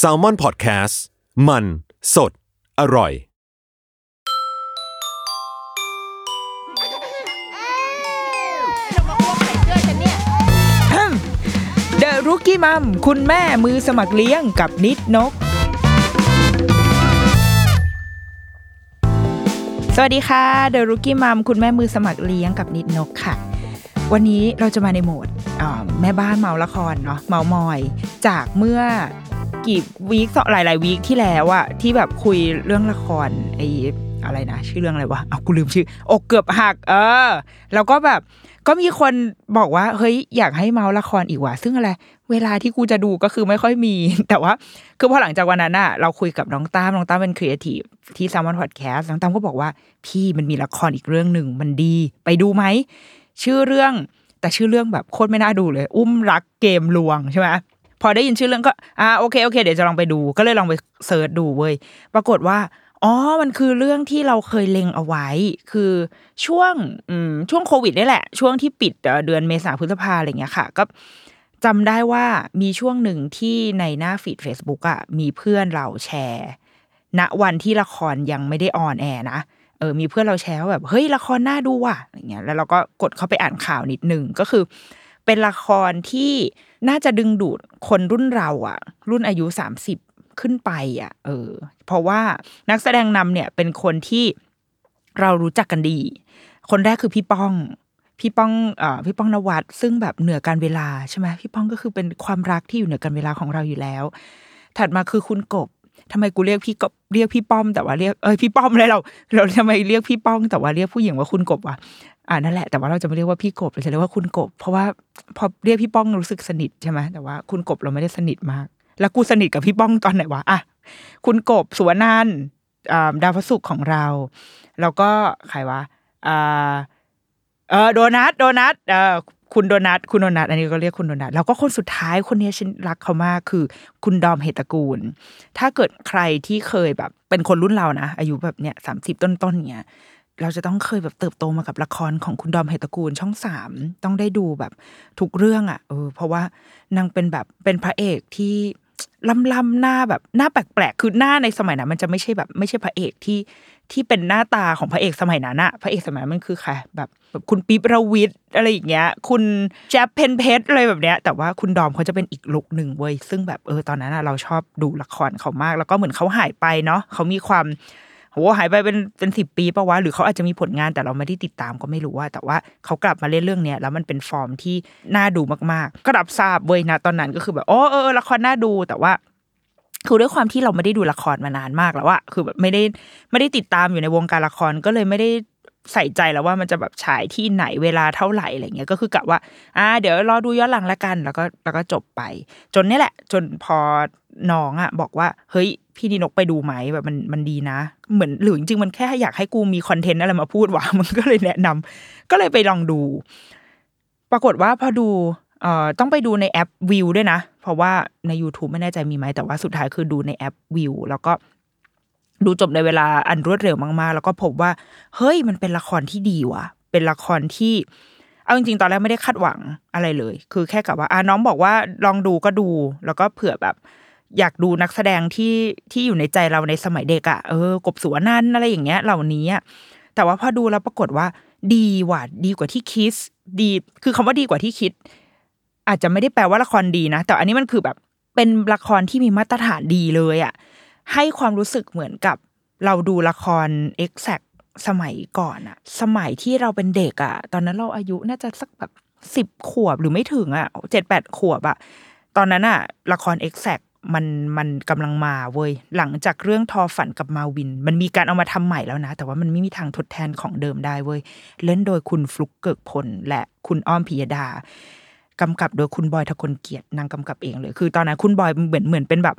Salmon Podcast มันสดอร่อยเดอะรุกกี้มัมคุณแม่มือสมัครเลี้ยงกับนิดนกสวัสดีค่ะเดอะรุกกี้มัมคุณแม่มือสมัครเลี้ยงกับนิดนกค่ะวันนี้เราจะมาในโหมดแม่บ้านเมาละครเนาะเมามอยจากเมื่อกี่วีคหลายๆวีคที่แล้วอะที่แบบคุยเรื่องละครไอ้อะไรนะชื่อเรื่องอะไรวะกูลืมชื่ออกเกือบหักแล้วก็แบบก็มีคนบอกว่าเฮ้ยอยากให้เมาละครอีกว่ะซึ่งอะไรเวลาที่กูจะดูก็คือไม่ค่อยมีแต่ว่าคือพอหลังจากวันนั้นอะเราคุยกับน้องต้ามเป็นครีเอทีฟที่ Salmon Podcast น้องต้ามก็บอกว่าพี่มันมีละครอีกเรื่องนึงมันดีไปดูไหมชื่อเรื่องแบบโคตรไม่น่าดูเลยอุ้มรักเกมลวงใช่ไหมพอได้ยินชื่อเรื่องก็โอเคเดี๋ยวจะลองไปดูก็เลยลองไปเสิร์ชดูเว้ยปรากฏว่ามันคือเรื่องที่เราเคยเล็งเอาไว้คือช่วงโควิดนี่แหละช่วงที่ปิดเดือนเมษาพฤษภาอะไรเงี้ยค่ะก็จำได้ว่ามีช่วงหนึ่งที่ในหน้าฟีด Facebook อ่ะมีเพื่อนเราแชร์ณวันที่ละครยังไม่ได้ออนแอร์นะมีเพื่อนเราแชร์ว่าแบบเฮ้ยละครน่าดูว่ะอย่างเงี้ยแล้วเราก็กดเข้าไปอ่านข่าวนิดนึงก็คือเป็นละครที่น่าจะดึงดูดคนรุ่นเราอ่ะรุ่นอายุ30ขึ้นไปอ่ะเพราะว่านักแสดงนำเนี่ยเป็นคนที่เรารู้จักกันดีคนแรกคือพี่ป้องนวัดซึ่งแบบเหนือการเวลาใช่ไหมพี่ป้องก็คือเป็นความรักที่อยู่เหนือการเวลาของเราอยู่แล้วถัดมาคือคุณกบทำไมกูเรียกพี่กบเรียกพี่ป้อมแต่ว่าเรียกพี่ป้อมเลยเราทำไมเรียกพี่ป้องแต่ว่าเรียกผู้หญิงว่าคุณกบวะนั่นแหละแต่ว่าเราจะไม่เรียกว่าพี่กบเราจะเรียกว่าคุณกบเพราะว่าพอเรียกพี่ป้องรู้สึกสนิทใช่ไหมแต่ว่าคุณกบเราไม่ได้สนิทมากแล้วกูสนิทกับพี่ป้องตอนไหนวะคุณกบสุวรรณันดาวพระศุกร์ของเราแล้วก็ใครวะโดนัทคุณโดนัทอันนี้ก็เรียกคุณโดนัทแล้วก็คนสุดท้ายคนนี้ฉันรักเขามากคือคุณดอมเหตุตระกูลถ้าเกิดใครที่เคยแบบเป็นคนรุ่นเรานะอายุแบบเนี้ย30ต้นๆเนี้ยเราจะต้องเคยแบบเติบโตมากับละครของคุณดอมเหตุตระกูลช่อง3ต้องได้ดูแบบทุกเรื่องอ่ะเพราะว่านางเป็นแบบเป็นพระเอกที่ล้ำหน้าแบบหน้าแปลกๆคือหน้าในสมัยนั้นมันจะไม่ใช่แบบไม่ใช่พระเอกที่เป็นหน้าตาของพระเอกสมัยนั้นอะพระเอกสมัยนั้นมันคือใครแบบคุณปิ๊บระวิทย์อะไรอย่างเงี้ยคุณแจ๊บเพนเพชรอะไรแบบเนี้ยแต่ว่าคุณดอมเขาจะเป็นอีกลุคนึงเว้ยซึ่งแบบตอนนั้นเราชอบดูละครเขามากแล้วก็เหมือนเขาหายไปเนาะเขามีความโหหายไปเป็น10ปีปะวะหรือเขาอาจจะมีผลงานแต่เราไม่ได้ติดตามก็ไม่รู้ว่าแต่ว่าเขากลับมาเล่นเรื่องเนี้ยแล้วมันเป็นฟอร์มที่น่าดูมากๆก็รับทราบเว้ยนะตอนนั้นก็คือแบบละครน่าดูแต่ว่าคือด้วยความที่เราไม่ได้ดูละครมานานมากแล้วอะคือแบบไม่ได้ติดตามอยู่ในวงการละครก็เลยไม่ได้ใส่ใจแล้วว่ามันจะแบบฉายที่ไหนเวลาเท่าไหร่อะไรเงี้ยก็คือกะว่าเดี๋ยวรอดูย้อนหลังละกันแล้วก็จบไปจนนี่แหละจนพอน้องอะบอกว่าเฮ้ยพี่นิโนกไปดูไหมแบบมันดีนะเหมือนหรือจริงๆมันแค่อยากให้กูมีคอนเทนต์อะไรมาพูดว่ามันก็เลยแนะนำก็เลยไปลองดูปรากฏว่าพอดูต้องไปดูในแอป View ด้วยนะเพราะว่าใน YouTube ไม่แน่ใจมีไหมแต่ว่าสุดท้ายคือดูในแอป View แล้วก็ดูจบในเวลาอันรวดเร็วมากๆแล้วก็พบว่าเฮ้ยมันเป็นละครที่ดีว่ะเป็นละครที่เอาจริงๆตอนแรกไม่ได้คาดหวังอะไรเลยคือแค่กะว่าน้องบอกว่าลองดูก็ดูแล้วก็เผื่อแบบอยากดูนักแสดงที่อยู่ในใจเราในสมัยเด็กอะกบสุวรรณันท์อะไรอย่างเงี้ยเหล่านี้แต่ว่าพอดูแล้วปรากฏว่าดีว่ะดีกว่าที่คิดดีคือคำว่าดีกว่าที่คิดอาจจะไม่ได้แปลว่าละครดีนะแต่อันนี้มันคือแบบเป็นละครที่มีมาตรฐานดีเลยอะให้ความรู้สึกเหมือนกับเราดูละคร Exact สมัยก่อนอะสมัยที่เราเป็นเด็กอะตอนนั้นเราอายุน่าจะสักแบบ10ขวบหรือไม่ถึงอะ 7-8 ขวบอะตอนนั้นอะละคร Exactมันกำลังมาเว้ยหลังจากเรื่องทอฝันกับมาวินมันมีการเอามาทำใหม่แล้วนะแต่ว่ามันไม่มีทางทดแทนของเดิมได้เว้ยเล่นโดยคุณฟลุ๊กเกิกพลและคุณอ้อมพิยดากำกับโดยคุณบอยทะกลเกียรตินางกำกับเองเลยคือตอนนั้นคุณบอยเหมือนเป็นแบบ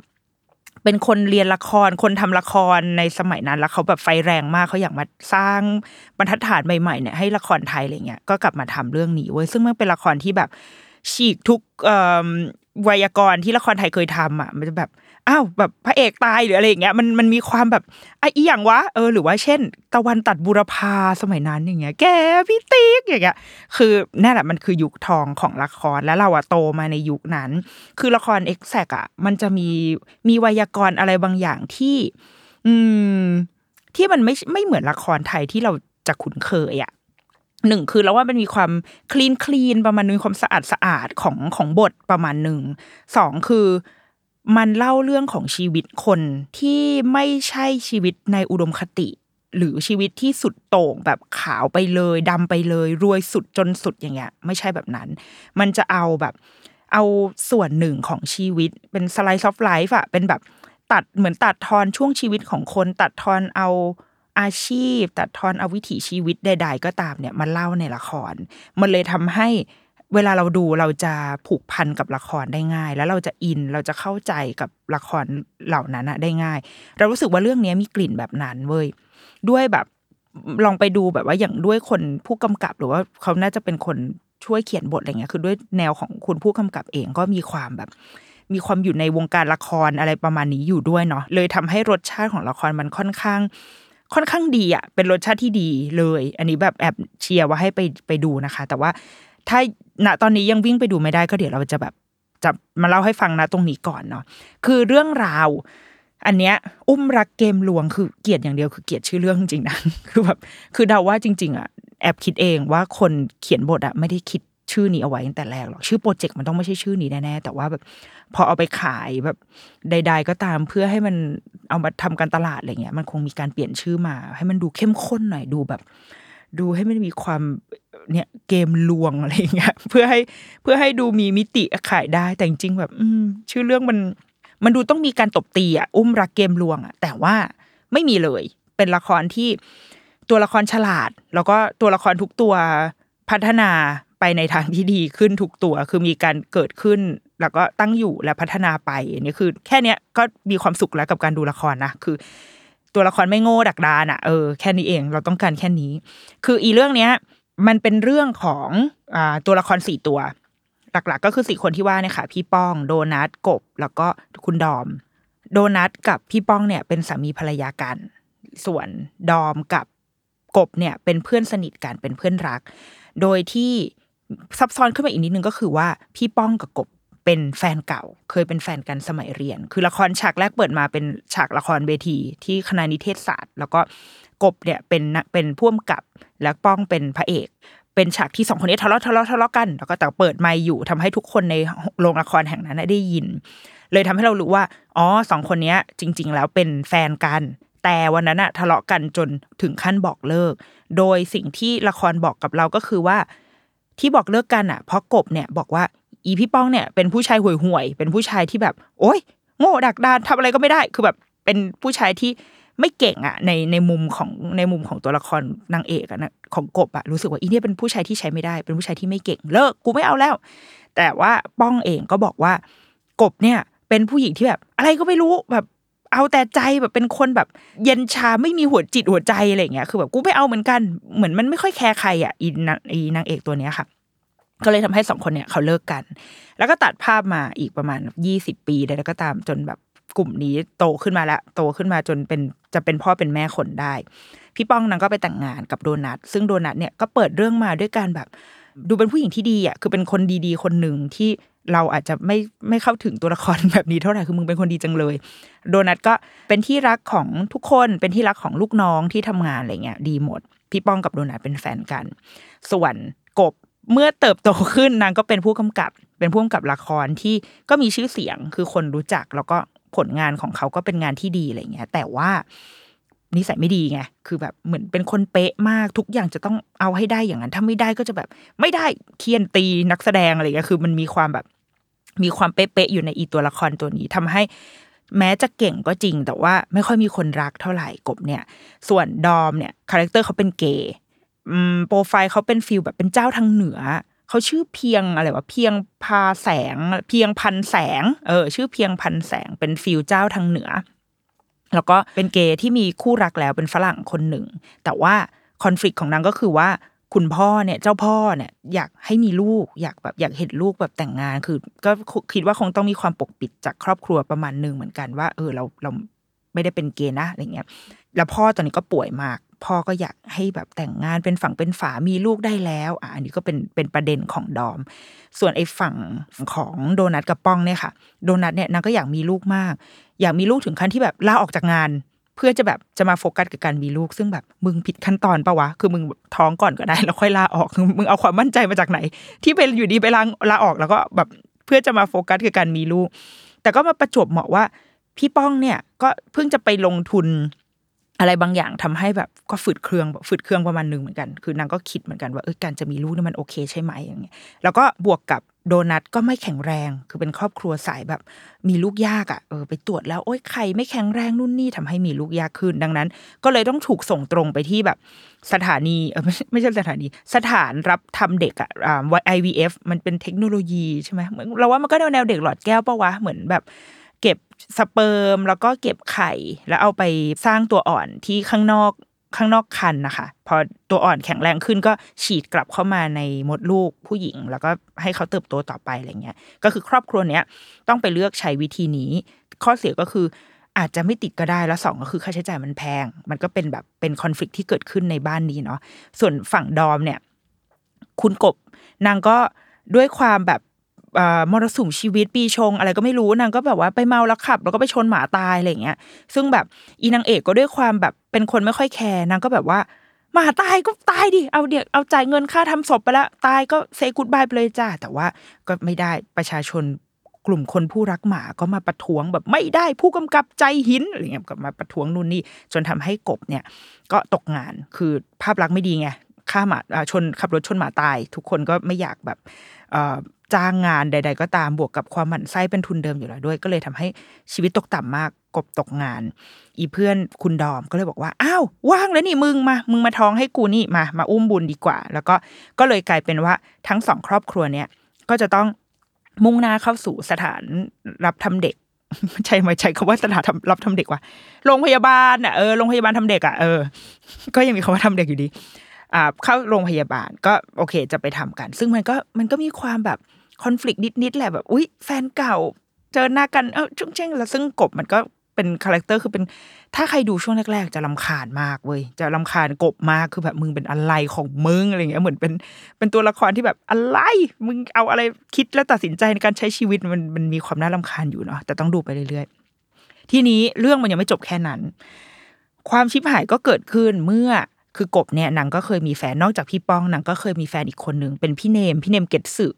เป็นคนเรียนละครคนทำละครในสมัยนั้นแล้วเขาแบบไฟแรงมากเขาอยากมาสร้างบรรทัดฐานใหม่ๆเนี่ยให้ละครไทยอะไรเงี้ยก็กลับมาทำเรื่องนี้เว้ยซึ่งมันเป็นละครที่แบบฉีกทุก ไวยากรณ์ที่ละครไทยเคยทำอ่ะมันจะแบบอ้าวแบบพระเอกตายหรืออะไรอย่างเงี้ยมันมีความแบบไอ้อีหยังวะหรือว่าเช่นตะวันตัดบูรพาสมัยนั้นอย่างเงี้ยแกพี่ติ๊กอย่างเงี้ยคือนั่นแหละมันคือยุคทองของละครแล้วเราอ่ะโตมาในยุคนั้นคือละคร Exact อ่ะมันจะมีไวยากรณ์อะไรบางอย่างที่ที่มันไม่เหมือนละครไทยที่เราจะคุ้นเคยอ่ะหนึ่งคือแล้วว่ามันมีความคลีนประมาณนึงความสะอาดของบทประมาณนึงสองคือมันเล่าเรื่องของชีวิตคนที่ไม่ใช่ชีวิตในอุดมคติหรือชีวิตที่สุดโต่งแบบขาวไปเลยดำไปเลยรวยสุดจนสุดอย่างเงี้ยไม่ใช่แบบนั้นมันจะเอาแบบเอาส่วนหนึ่งของชีวิตเป็น Slice of Life อะเป็นแบบตัดเหมือนตัดทอนช่วงชีวิตของคนตัดทอนเอาอาชีพตัดทอนเอาวิถีชีวิตใดๆก็ตามเนี่ยมันเล่าในละครมันเลยทำให้เวลาเราดูเราจะผูกพันกับละครได้ง่ายแล้วเราจะอินเราจะเข้าใจกับละครเหล่านั้นได้ง่ายเรารู้สึกว่าเรื่องนี้มีกลิ่นแบบนั้นเว้ยด้วยแบบลองไปดูแบบว่าอย่างด้วยคนผู้กำกับหรือว่าเขาน่าจะเป็นคนช่วยเขียนบทอะไรเงี้ยคือด้วยแนวของคุณผู้กำกับเองก็มีความอยู่ในวงการละครอะไรประมาณนี้อยู่ด้วยเนาะเลยทำให้รสชาติของละครมันค่อนข้างดีอ่ะเป็นรสชาติที่ดีเลยอันนี้แบบแอบเชียร์ว่าให้ไปดูนะคะแต่ว่าถ้าณตอนนี้ยังวิ่งไปดูไม่ได้ก็เดี๋ยวเราจะแบบจะมาเล่าให้ฟังนะตรงนี้ก่อนเนาะคือเรื่องราวอันเนี้ยอุ้มรักเกมลวงคือเกลียดอย่างเดียวคือเกลียดชื่อเรื่องจริงๆนะคือเดาว่าจริงๆอ่ะแอบคิดเองว่าคนเขียนบทอ่ะไม่ได้คิดชื่อนี้เอาไว้ตั้งแต่แรกหรอกชื่อโปรเจกต์มันต้องไม่ใช่ชื่อนี้แน่ๆแต่ว่าแบบพอเอาไปขายแบบใดๆก็ตามเพื่อให้มันเอามาทำการตลาดอะไรเงี้ยมันคงมีการเปลี่ยนชื่อมาให้มันดูเข้มข้นหน่อยดูแบบดูให้มันมีความเนี่ยเกมลวงอะไรเงี้ยเพื่อให้ดูมีมิติขายได้แต่จริงๆแบบชื่อเรื่องมันดูต้องมีการตบตีอ่ะอุ้มรักเกมลวงอ่ะแต่ว่าไม่มีเลยเป็นละครที่ตัวละครฉลาดแล้วก็ตัวละครทุกตัวพัฒนาไปในทางที่ดีขึ้นทุกตัวคือมีการเกิดขึ้นแล้วก็ตั้งอยู่และพัฒนาไปอันนี้คือแค่เนี้ยก็มีความสุขแล้วกับการดูละครนะคือตัวละครไม่โง่ดักดานอ่ะแค่นี้เองเราต้องการแค่นี้คืออีเรื่องเนี้ยมันเป็นเรื่องของตัวละคร4ตัวหลักๆก็คือ4คนที่ว่าเนี่ยค่ะพี่ป้องโดนัทกบแล้วก็คุณดอมโดนัทกับพี่ป้องเนี่ยเป็นสามีภรรยากันส่วนดอมกับกบเนี่ยเป็นเพื่อนสนิทกันเป็นเพื่อนรักโดยที่ซับซ้อนขึ้นมาอีกนิดนึงก็คือว่าพี่ป้องกับกบเป็นแฟนเก่าเคยเป็นแฟนกันสมัยเรียนคือละครฉากแรกเปิดมาเป็นฉากละครเวทีที่คณะนิเทศศาสตร์แล้วก็กบเนี่ยเป็นผู้กำกับแล้วป้องเป็นพระเอกเป็นฉากที่2คนนี้ทะเลาะกันแล้วก็แต่เปิดไมค์อยู่ทำให้ทุกคนในโรงละครแห่งนั้นได้ยินเลยทำให้เรารู้ว่าอ๋อ2คนนี้จริงๆแล้วเป็นแฟนกันแต่วันนั้นอะทะเลาะกันจนถึงขั้นบอกเลิกโดยสิ่งที่ละครบอกกับเราก็คือว่าที่บอกเลิกกันอ่ะเพราะกบเนี่ยบอกว่าอีพี่ป้องเนี่ยเป็นผู้ชายห่วยเป็นผู้ชายที่แบบโอ๊ยโง่ดักดานทำอะไรก็ไม่ได้คือแบบเป็นผู้ชายที่ไม่เก่งอ่ะในมุมของตัวละครนางเอกอ่ะนะของกบอ่ะรู้สึกว่าอีเนี่ยเป็นผู้ชายที่ใช้ไม่ได้เป็นผู้ชายที่ไม่เก่งเลิกกูไม่เอาแล้วแต่ว่าป้องเองก็บอกว่ากบเนี่ยเป็นผู้หญิงที่แบบอะไรก็ไม่รู้แบบเอาแต่ใจแบบเป็นคนแบบเย็นชาไม่มีหัวใจอะไรอย่างเงี้ยคือแบบกูไม่เอาเหมือนกันเหมือนมันไม่ค่อยแคร์ใครอ่ะอีนางเอกตัวเนี้ยค่ะก็เลยทำให้2คนเนี่ยเขาเลิกกันแล้วก็ตัดภาพมาอีกประมาณ20ปีแล้วก็ตามจนแบบกลุ่มนี้โตขึ้นมาจนเป็นจะเป็นพ่อเป็นแม่คนได้พี่ป้องนั้นก็ไปแต่งงานกับโดนัทซึ่งโดนัทเนี่ยก็เปิดเรื่องมาด้วยการแบบดูเป็นผู้หญิงที่ดีอ่ะคือเป็นคนดีๆคนนึงที่เราอาจจะไม่เข้าถึงตัวละครแบบนี้เท่าไหร่คือมึงเป็นคนดีจังเลยโดนัทก็เป็นที่รักของทุกคนเป็นที่รักของลูกน้องที่ทำงานอะไรเงี้ยดีหมดพี่ป้องกับโดนัทเป็นแฟนกันส่วนกบเมื่อเติบโตขึ้นนางก็เป็นผู้กำกับละครที่ก็มีชื่อเสียงคือคนรู้จักแล้วก็ผลงานของเขาก็เป็นงานที่ดีอะไรเงี้ยแต่ว่านิสัยไม่ดีไงคือแบบเหมือนเป็นคนเป๊ะมากทุกอย่างจะต้องเอาให้ได้อย่างนั้นถ้าไม่ได้ก็จะแบบไม่ได้เคี่ยนตีนักแสดงอะไรเงี้ยคือมันมีความแบบมีความเป๊ะๆอยู่ในอีตัวละครตัวนี้ทำให้แม้จะเก่งก็จริงแต่ว่าไม่ค่อยมีคนรักเท่าไหร่กบเนี่ยส่วนดอมเนี่ยคาแรคเตอร์เขาเป็นเกย์โปรไฟล์เขาเป็นฟีลแบบเป็นเจ้าทางเหนือเขาชื่อเพียงอะไรวะเพียงพาแสงเพียงพันแสงชื่อเพียงพันแสงเป็นฟีลเจ้าทางเหนือแล้วก็เป็นเกย์ที่มีคู่รักแล้วเป็นฝรั่งคนหนึ่งแต่ว่าคอนฟลิกต์ของนางก็คือว่า คุณพ่อเนี่ยเจ้าพ่อเนี่ยอยากให้มีลูกอยากแบบอยากเห็นลูกแบบแต่งงานคือก็คิดว่าคงต้องมีความปกปิดจากครอบครัวประมาณนึงเหมือนกันว่าเราไม่ได้เป็นเกย์นะอะไรเงี้ยแล้วพ่อตอนนี้ก็ป่วยมากพ่อก็อยากให้แบบแต่งงานเป็นฝั่งเป็นฝามีลูกได้แล้วอันนี้ก็เป็นประเด็นของดอมส่วนไอ้ฝั่งของโดนัทกับป้องเนี่ยค่ะโดนัทเนี่ยนางก็อยากมีลูกมากอยากมีลูกถึงขั้นที่แบบลาออกจากงานเพื่อจะแบบจะมาโฟกัสกับการมีลูกซึ่งแบบมึงผิดขั้นตอนปะวะคือมึงท้องก่อนก็ได้แล้วค่อยลาออกคือมึงเอาความมั่นใจมาจากไหนที่เป็นอยู่ดีไปลาออกแล้วก็แบบเพื่อจะมาโฟกัสกับการมีลูกแต่ก็มาประจวบเหมาะว่าพี่ป้องเนี่ยก็เพิ่งจะไปลงทุนอะไรบางอย่างทำให้แบบก็ฝืดเครื่องประมาณนึงเหมือนกันคือนางก็คิดเหมือนกันว่าการจะมีลูกนี่มันโอเคใช่ไหมอย่างเงี้ยแล้วก็บวกกับโดนัทก็ไม่แข็งแรงคือเป็นครอบครัวสายแบบมีลูกยากไปตรวจแล้วโอ๊ยไข่ไม่แข็งแรงนู่นนี่ทำให้มีลูกยากขึ้นดังนั้นก็เลยต้องถูกส่งตรงไปที่แบบสถานีไม่ใช่สถานีสถานรับทำเด็กIVF มันเป็นเทคโนโลยีใช่ไหมเหมือนเราว่ามันก็แนวเด็กหลอดแก้วปะวะเหมือนแบบเก็บสเปิร์มแล้วก็เก็บไข่แล้วเอาไปสร้างตัวอ่อนที่ข้างนอกครรภ์นะคะพอตัวอ่อนแข็งแรงขึ้นก็ฉีดกลับเข้ามาในมดลูกผู้หญิงแล้วก็ให้เขาเติบโตต่อไปอะไรเงี้ยก็คือครอบครัวเนี้ยต้องไปเลือกใช้วิธีนี้ข้อเสียก็คืออาจจะไม่ติดก็ได้แล้ว2ก็คือค่าใช้จ่ายมันแพงมันก็เป็นแบบเป็นคอนฟลิกต์ที่เกิดขึ้นในบ้านนี้เนาะส่วนฝั่งดอมเนี่ยคุณกบนางก็ด้วยความแบบมรสุมชีวิตปีชงอะไรก็ไม่รู้นางก็แบบว่าไปเมาแล้วขับแล้วก็ไปชนหมาตายอะไรอย่างเงี้ยซึ่งแบบอีนางเอกก็ด้วยความแบบเป็นคนไม่ค่อยแคร์นางก็แบบว่าหมาตายก็ตายดิเอาจ่ายเงินค่าทำศพไปละตายก็เซย์กู๊ดบายไปเลยจ้าแต่ว่าก็ไม่ได้ประชาชนกลุ่มคนผู้รักหมาก็มาประท้วงแบบไม่ได้ผู้กำกับใจหินอะไรเงี้ยก็มาประท้วงนู่นนี่จนทำให้กบเนี่ยก็ตกงานคือภาพลักษณ์ไม่ดีไงฆ่าหมาขับรถชนหมาตายทุกคนก็ไม่อยากแบบจ้างงานใดๆก็ตามบวกกับความหมั่นไส้เป็นทุนเดิมอยู่แล้วด้วยก็เลยทำให้ชีวิตตกต่ำมากกบตกงานอีเพื่อนคุณดอมก็เลยบอกว่าอ้าวว่างแล้วนี่มึงมาท้องให้กูนี่มาอุ้มบุญดีกว่าแล้วก็เลยกลายเป็นว่าทั้งสองครอบครัวเนี่ยก็จะต้องมุ่งหน้าเข้าสู่สถานรับทำเด็กใช่ไหมใช่คำว่าสถานรับทำเด็กว่ะโรงพยาบาลโรงพยาบาลทำเด็กก็ยังมีคำว่าทำเด็กอยู่ดีเข้าโรงพยาบาลก็โอเคจะไปทำกันซึ่งมันก็มีความแบบคอน FLICT นิดๆแหละแบบอุ๊ยแฟนเก่าเจอหน้ากันชุ่งเช่งแล้วซึ่งกบมันก็เป็นคาแรคเตอร์คือเป็นถ้าใครดูช่วงแรกๆจะรำคาญมากเว้ยจะรำคาญกบมากคือแบบมึงเป็นอะไรของมึงอะไรเงี้ยเหมือนเป็นตัวละครที่แบบอะไรมึงเอาอะไรคิดแล้วตัดสินใจในการใช้ชีวิตมันมีความน่ารำคาญอยู่เนาะแต่ต้องดูไปเรื่อยๆทีนี้เรื่องมันยังไม่จบแค่นั้นความชิบหายก็เกิดขึ้นเมื่อคือกบเนี่ยนางก็เคยมีแฟนนอกจากพี่ป้องนางก็เคยมีแฟนอีกคนนึงเป็นพี่เนมเกตสึ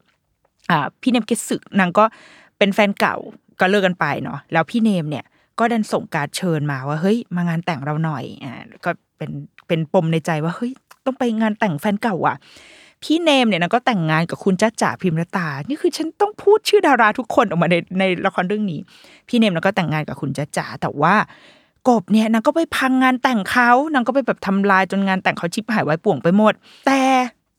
พี่เนมเกตสึนางก็เป็นแฟนเก่าก็เลิกกันไปเนาะแล้วพี่เนมเนี่ยก็ดันส่งการ์ดเชิญมาว่าเฮ้ยมางานแต่งเราหน่อยก็เป็นปมในใจว่าเฮ้ยต้องไปงานแต่งแฟนเก่าอ่ะพี่เนมเนี่ยนางก็แต่งงานกับคุณจ้าจ๋าพิมรตานี่คือฉันต้องพูดชื่อดาราทุกคนออกมาในละครเรื่องนี้พี่เนมนางก็แต่งงานกับคุณจ้าจ๋าแต่ว่ากบเนี่ยนางก็ไปพังงานแต่งเขานางก็ไปแบบทำลายจนงานแต่งเขาชิบหายไว้ป่วงไปหมดแต่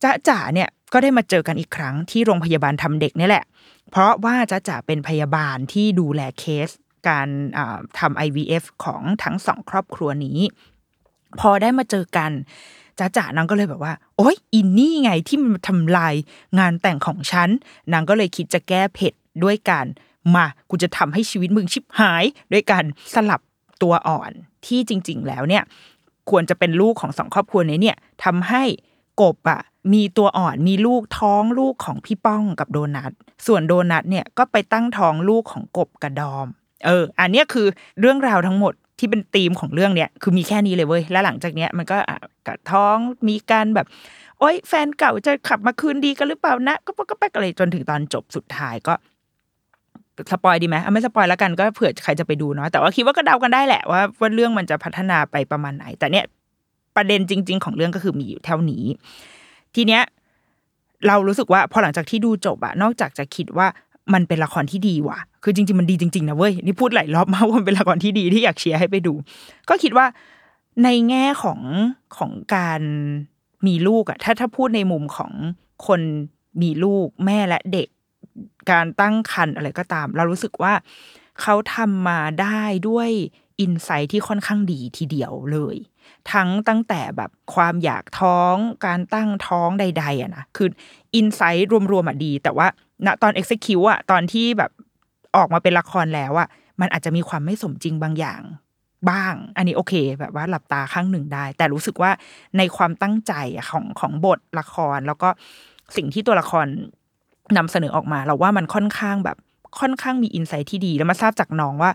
จ๊ะจ๋าเนี่ยก็ได้มาเจอกันอีกครั้งที่โรงพยาบาลทำเด็กนี่แหละเพราะว่าจ๊ะจ๋าเป็นพยาบาลที่ดูแลเคสการทำ IVF ของทั้งสองครอบครัวนี้พอได้มาเจอกันจ๊ะจ๋านางก็เลยแบบว่าโอ๊ยอินนี่ไงที่มันทำลายงานแต่งของฉันนางก็เลยคิดจะแก้เผ็ดด้วยการมากูจะทำให้ชีวิตมึงชิบหายด้วยการสลับตัวอ่อนที่จริงๆแล้วเนี่ยควรจะเป็นลูกของสองครอบครัวนี้เนี่ยทำให้กบอ่ะมีตัวอ่อนมีลูกท้องลูกของพี่ป้องกับโดนัทส่วนโดนัทเนี่ยก็ไปตั้งท้องลูกของกบกระดอมอันนี้คือเรื่องราวทั้งหมดที่เป็นธีมของเรื่องเนี่ยคือมีแค่นี้เลยเว้ยแล้วหลังจากเนี้ยมันก็ท้องมีการแบบโอ๊ยแฟนเก่าจะขับมาคืนดีกันหรือเปล่านะก็แป๊กอะไรจนถึงตอนจบสุดท้ายก็สปอยดีไหมไม่สปอยแล้วกันก็เผื่อใครจะไปดูเนาะแต่ว่าคิดว่าก็เดากันได้แหละว่าเรื่องมันจะพัฒนาไปประมาณไหนแต่เนี่ยประเด็นจริงๆของเรื่องก็คือมีอยู่เท่านี้ทีเนี้ยเรารู้สึกว่าพอหลังจากที่ดูจบอะนอกจากจะคิดว่ามันเป็นละครที่ดีว่ะคือจริงๆมันดีจริงๆนะเว้ยนี่พูดหลายรอบมากว่ามันเป็นละครที่ดีที่อยากเชียร์ให้ไปดูก็คิดว่าในแง่ของการมีลูกอะถ้าพูดในมุมของคนมีลูกแม่และเด็กการตั้งครรภ์อะไรก็ตามเรารู้สึกว่าเขาทำมาได้ด้วย อินไซต์ที่ค่อนข้างดีทีเดียวเลยทั้งตั้งแต่แบบความอยากท้องการตั้งท้องใดๆอ่ะนะคืออินไซต์รวมๆอ่ะดีแต่ว่าณตอน execute อ่ะตอนที่แบบออกมาเป็นละครแล้วอ่ะมันอาจจะมีความไม่สมจริงบางอย่างบ้างอันนี้โอเคแบบว่าหลับตาข้างหนึ่งได้แต่รู้สึกว่าในความตั้งใจของบทละครแล้วก็สิ่งที่ตัวละครนำเสนอออกมาเราว่ามันค่อนข้างมีอินไซต์ที่ดีแล้วมาทราบจากน้องว่า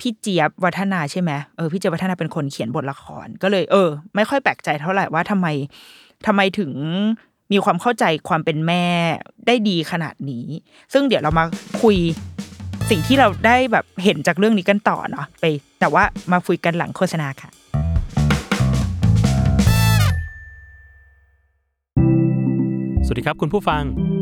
พี่เจี๊ยบวัฒนาใช่ไหมพี่เจี๊ยบวัฒนาเป็นคนเขียนบทละครก็เลยไม่ค่อยแปลกใจเท่าไหร่ว่าทำไมถึงมีความเข้าใจความเป็นแม่ได้ดีขนาดนี้ซึ่งเดี๋ยวเรามาคุยสิ่งที่เราได้แบบเห็นจากเรื่องนี้กันต่อเนาะไปแต่ว่ามาคุยกันหลังโฆษณาค่ะสวัสดีครับคุณผู้ฟัง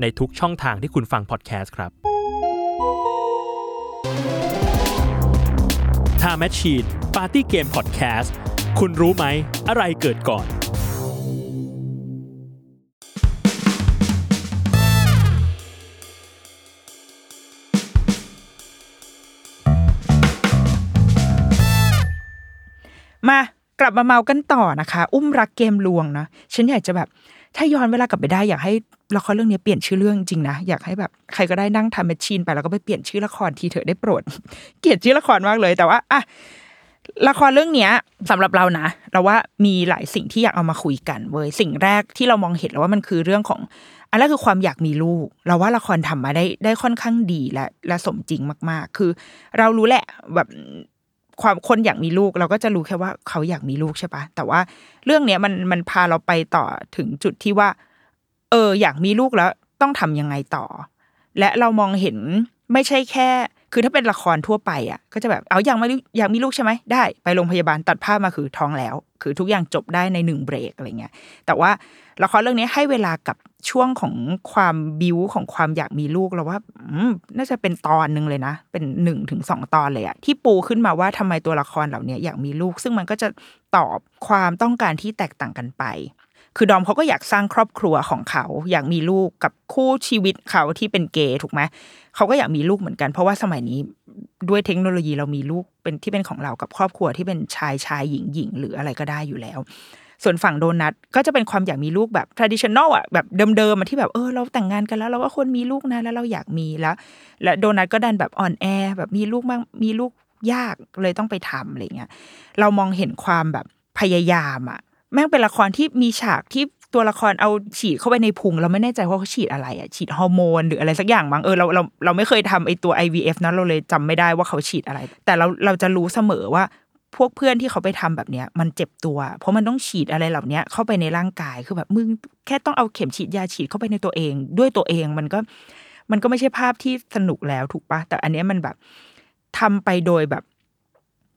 ในทุกช่องทางที่คุณฟังพอดแคสต์ครับ Time Machine Party Game Podcast คุณรู้ไหมอะไรเกิดก่อนมากลับมาเมากันต่อนะคะอุ้มรักเกมลวงนะฉันอยากจะแบบถ้าย้อนเวลากลับไปได้อยากให้ละครเรื่องนี้เปลี่ยนชื่อเรื่องจริงนะอยากให้แบบใครก็ได้นั่งทำแมชชีนไปแล้วก็ไปเปลี่ยนชื่อละครทีเถอะได้โปรดเกลียดชื่อละครมากเลยแต่ว่าอะละครเรื่องนี้สำหรับเรานะเราว่ามีหลายสิ่งที่อยากเอามาคุยกันเว้ยสิ่งแรกที่เรามองเห็นแล้วว่ามันคือเรื่องของอันแรกคือความอยากมีลูกเราว่าละครทำมาได้ค่อนข้างดีและสมจริงมากๆคือเรารู้แหละแบบความคนอยากมีลูกเราก็จะรู้แค่ว่าเขาอยากมีลูกใช่ปะแต่ว่าเรื่องเนี้ยมันพาเราไปต่อถึงจุดที่ว่าอยากมีลูกแล้วต้องทำยังไงต่อและเรามองเห็นไม่ใช่แค่คือถ้าเป็นละครทั่วไปอ่ะก็จะแบบเอาอยากมีลูกใช่ไหมได้ไปโรงพยาบาลตัดภาพมาคือท้องแล้วคือทุกอย่างจบได้ใน1เบรกอะไรเงี้ยแต่ว่าละครเรื่องนี้ให้เวลากับช่วงของความบิ้วของความอยากมีลูกเราว่าน่าจะเป็นตอนนึงเลยนะเป็น1ถึง2ตอนเลยอ่ะที่ปูขึ้นมาว่าทำไมตัวละครเหล่านี้อยากมีลูกซึ่งมันก็จะตอบความต้องการที่แตกต่างกันไปคือดอมเขาก็อยากสร้างครอบครัวของเขาอยากมีลูกกับคู่ชีวิตเขาที่เป็นเกย์ถูกไหมเขาก็อยากมีลูกเหมือนกันเพราะว่าสมัยนี้ด้วยเทคโนโลยีเรามีลูกเป็นที่เป็นของเรากับครอบครัวที่เป็นชายหญิงหรืออะไรก็ได้อยู่แล้วส่วนฝั่งโดนัทก็จะเป็นความอยากมีลูกแบบ traditional อ่ะแบบเดิมๆมาที่แบบเราแต่งงานกันแล้วเราว่าควรมีลูกนะแล้วเราอยากมีแล้วและโดนัทก็ดันแบบอ่อนแอแบบมีลูกมั่งมีลูกยากเลยต้องไปทำอะไรเงี้ยเรามองเห็นความแบบพยายามอ่ะแม่งเป็นละครที่มีฉากที่ตัวละครเอาฉีดเข้าไปในพุงเราไม่แน่ใจว่าเขาฉีดอะไรอ่ะฉีดฮอร์โมนหรืออะไรสักอย่างมั้งเราไม่เคยทำไอตัว IVF นะเราเลยจำไม่ได้ว่าเขาฉีดอะไรแต่เราจะรู้เสมอว่าพวกเพื่อนที่เขาไปทำแบบเนี้ยมันเจ็บตัวเพราะมันต้องฉีดอะไรเหล่านี้เข้าไปในร่างกายคือแบบมึงแค่ต้องเอาเข็มฉีดยาฉีดเข้าไปในตัวเองด้วยตัวเองมันก็ไม่ใช่ภาพที่สนุกแล้วถูกปะแต่อันเนี้ยมันแบบทำไปโดยแบบ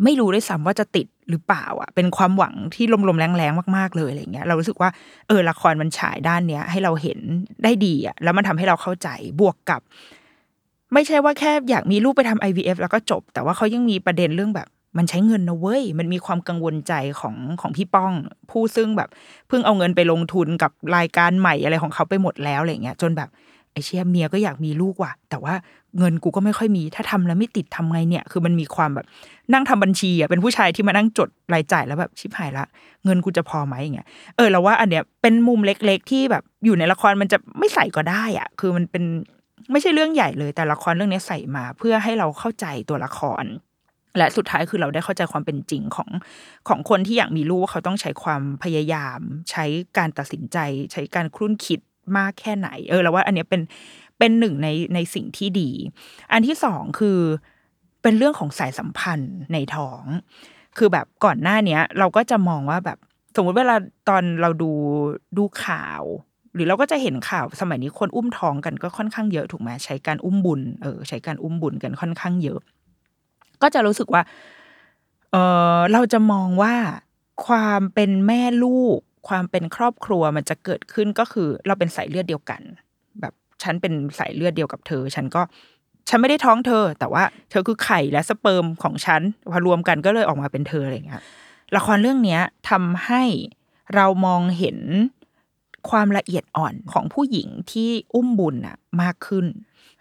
ไม่รู้ด้วยซ้ำว่าจะติดหรือเปล่าอ่ะเป็นความหวังที่ลมๆแรงๆมากๆเลยอะไรเงี้ยเรารู้สึกว่าละครมันฉายด้านเนี้ยให้เราเห็นได้ดีอ่ะแล้วมันทำให้เราเข้าใจบวกกับไม่ใช่ว่าแค่อยากมีลูกไปทำ IVF แล้วก็จบแต่ว่าเขายังมีประเด็นเรื่องแบบมันใช้เงินนะเว้ยมันมีความกังวลใจของพี่ป้องผู้ซึ่งแบบเพิ่งเอาเงินไปลงทุนกับรายการใหม่อะไรของเขาไปหมดแล้วอะไรเงี้ยจนแบบไอ้เชี่ยเมียก็อยากมีลูกว่ะแต่ว่าเงินกูก็ไม่ค่อยมีถ้าทำแล้วไม่ติดทำไงเนี่ยคือมันมีความแบบนั่งทำบัญชีอ่ะเป็นผู้ชายที่มานั่งจดรายจ่ายแล้วแบบชิบหายละเงินกูจะพอไหมอย่างเงี้ยเราว่าอันเนี้ยเป็นมุมเล็กๆที่แบบอยู่ในละครมันจะไม่ใส่ก็ได้อ่ะคือมันเป็นไม่ใช่เรื่องใหญ่เลยแต่ละครเรื่องนี้ใส่มาเพื่อให้เราเข้าใจตัวละครและสุดท้ายคือเราได้เข้าใจความเป็นจริงของคนที่อยากมีลูกว่าเขาต้องใช้ความพยายามใช้การตัดสินใจใช้การครุ่นคิดมากแค่ไหนเราว่าอันเนี้ยเป็นหนึ่งในสิ่งที่ดีอันที่สองคือเป็นเรื่องของสายสัมพันธ์ในท้องคือแบบก่อนหน้านี้เราก็จะมองว่าแบบสมมติเวลาตอนเราดูข่าวหรือเราก็จะเห็นข่าวสมัยนี้คนอุ้มท้องกันก็ค่อนข้างเยอะถูกไหมใช้การอุ้มบุญใช้การอุ้มบุญกันค่อนข้างเยอะก็จะรู้สึกว่า เราจะมองว่าความเป็นแม่ลูกความเป็นครอบครัวมันจะเกิดขึ้นก็คือเราเป็นสายเลือดเดียวกันแบบฉันเป็นสายเลือดเดียวกับเธอฉันไม่ได้ท้องเธอแต่ว่าเธอคือไข่และสเปิร์มของฉันพอรวมกันก็เลยออกมาเป็นเธออะไรอย่างเงี้ยละครเรื่องนี้ทำให้เรามองเห็นความละเอียดอ่อนของผู้หญิงที่อุ้มบุญน่ะมากขึ้น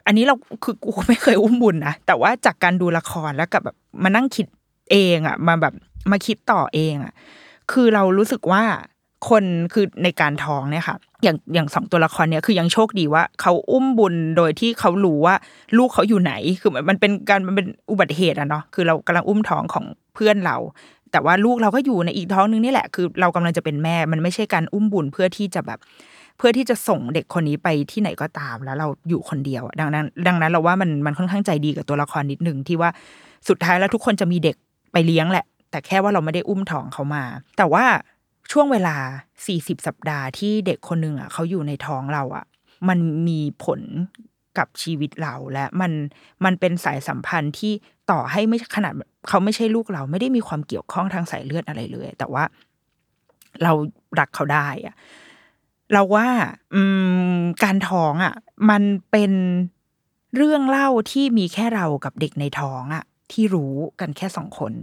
อันนี้เราคือกูไม่เคยอุ้มบุญนะแต่ว่าจากการดูละครแล้วกับแบบมานั่งคิดเองอ่ะมาแบบมาคิดต่อเองอ่ะคือเรารู้สึกว่าคนคือในการท้องเนี่ยค่ะอย่าง2ตัวละครเนี่ยคือยังโชคดีว่าเขาอุ้มบุญโดยที่เขารู้ว่าลูกเขาอยู่ไหนคือมันเป็นอุบัติเหตุอะเนาะคือเรากำลังอุ้มท้องของเพื่อนเราแต่ว่าลูกเราก็อยู่ในอีกท้องนึงนี่แหละคือเรากำลังจะเป็นแม่มันไม่ใช่การอุ้มบุญเพื่อที่จะส่งเด็กคนนี้ไปที่ไหนก็ตามแล้วเราอยู่คนเดียวดังนั้นเราว่ามันค่อนข้างใจดีกับตัวละครนิดนึงที่ว่าสุดท้ายแล้วทุกคนจะมีเด็กไปเลี้ยงแหละแต่แค่ว่าเราไม่ได้อุ้มท้องเขามาแต่ว่าช่วงเวลา40สัปดาห์ที่เด็กคนนึงอ่ะเขาอยู่ในท้องเราอ่ะมันมีผลกับชีวิตเราและมันเป็นสายสัมพันธ์ที่ต่อให้ไม่ขนาดเขาไม่ใช่ลูกเราไม่ได้มีความเกี่ยวข้องทางสายเลือดอะไรเลยแต่ว่าเรารักเขาได้อ่ะเราว่าการท้องอ่ะมันเป็นเรื่องเล่าที่มีแค่เรากับเด็กในท้องอ่ะที่รู้กันแค่2คน